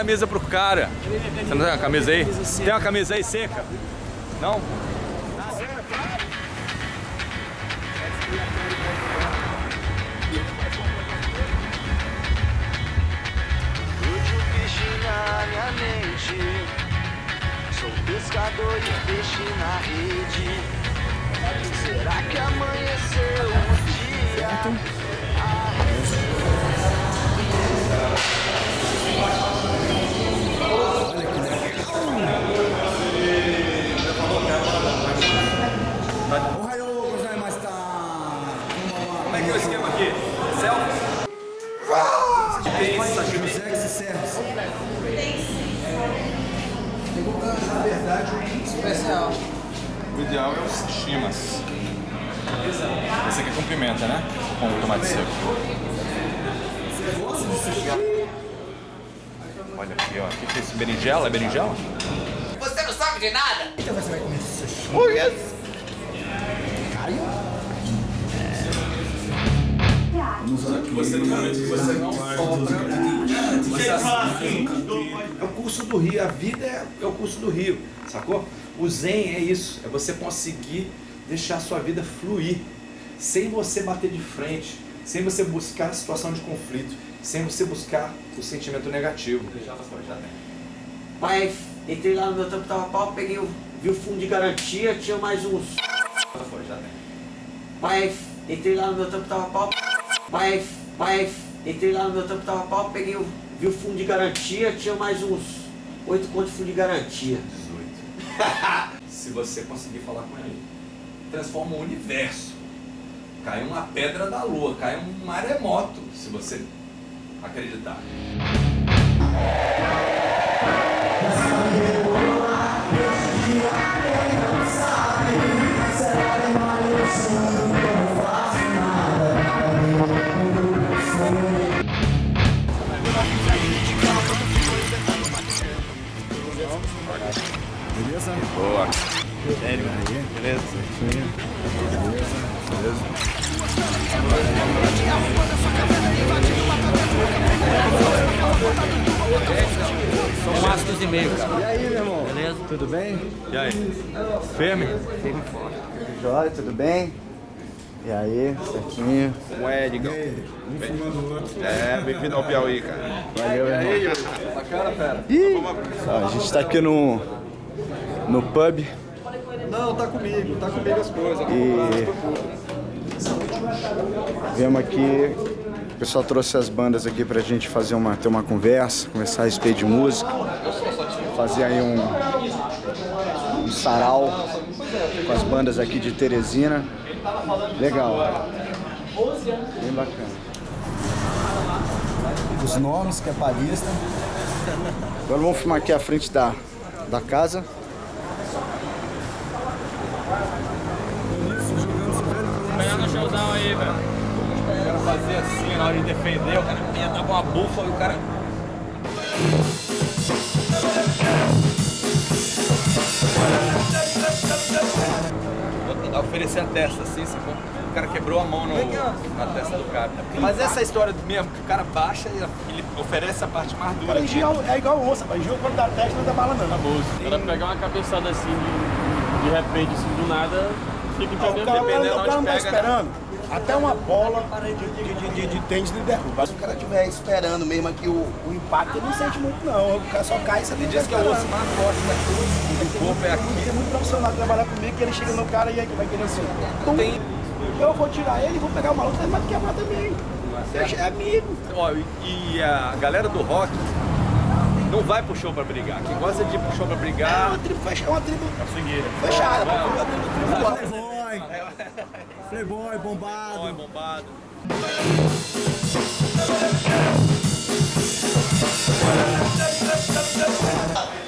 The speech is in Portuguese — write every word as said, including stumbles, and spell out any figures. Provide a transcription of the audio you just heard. camisa pro cara. Você não tem uma camisa aí? Tem uma camisa aí seca? Não? Sou pescador e peixe na rede. Será que amanheceu o dia? Olha que legal. O raio mais tá. Como é que é o esquema aqui? Selfie? Tem na verdade um especial. O ideal é os chimas. Esse aqui é com pimenta, né? Com o tomate seco. Olha aqui, ó. O que, que é isso? Berinjela? É berinjela? Você não sabe de nada? Então você vai comer esse sushi. Você não come, você não sobra. É o curso do Rio, a vida é, é o curso do Rio, sacou? O zen é isso, é você conseguir deixar a sua vida fluir, sem você bater de frente, sem você buscar a situação de conflito, sem você buscar o sentimento negativo. Mas entrei lá no meu tampo, tava pau, peguei, vi o fundo de garantia, tinha mais uns... Mas entrei lá no meu tampo, tava pau... Mas, mas, entrei lá no meu tampo, tava pau, peguei, vi o fundo de garantia, tinha mais uns oito contos de fundo de garantia. dezoito. Se você conseguir falar com ele, transforma o universo. Cai uma pedra da lua, cai um maremoto, se você acreditar. Beleza? Boa! Sério, né? Beleza? Beleza? Beleza? São mais dois e meio, cara. E aí, meu irmão? Beleza? Tudo bem? E aí? Firme? Firme fora. Jorge, tudo bem? E aí, certinho? Ué, Digão. É, bem-vindo ao Piauí, cara. Valeu, e aí, irmão. Bacana, fera. Ih! A gente tá aqui no... no pub. Não, tá comigo, tá comigo as coisas. E... viemos aqui, o pessoal trouxe as bandas aqui pra gente fazer uma, ter uma conversa, conversar a respeito de música, fazer aí um, um sarau com as bandas aqui de Teresina. Legal, bem bacana. Os nonos, que é barista. Agora vamos filmar aqui à frente da, da casa. Ganhando o showdown aí, velho. O cara fazia assim na hora de defender, o cara ia dar uma bufa e o cara... Oferecer a testa assim, sacou? O cara quebrou a mão no, na testa do cara. Mas essa história mesmo, que o cara baixa e ele oferece a parte mais dura. Cara, é igual onça, mas jogo quando dá testa não dá bala não. O cara pegar uma cabeçada assim, de, de repente, assim, do nada, fica entendendo. O cara, dependendo o cara não tá pega, esperando. Né? Até uma bola de, de, de, de, de tênis ele derruba. Se o cara estiver esperando mesmo aqui o, o impacto, ele não sente muito não. O cara só cai e você tem que esperar. O mais forte daqui, o corpo é aqui. Ele é muito profissional trabalhar comigo, que ele chega no cara e aí que vai querer assim. Tem... eu vou tirar ele, vou pegar o maluco, mas quebrar também. É amigo. Ó, e a galera do rock não vai pro show pra brigar. Quem gosta de ir pro show pra brigar... É uma tribo fechada. É uma tribo fechada. É uma tribo Playboy, bombado. Playboy, bombado.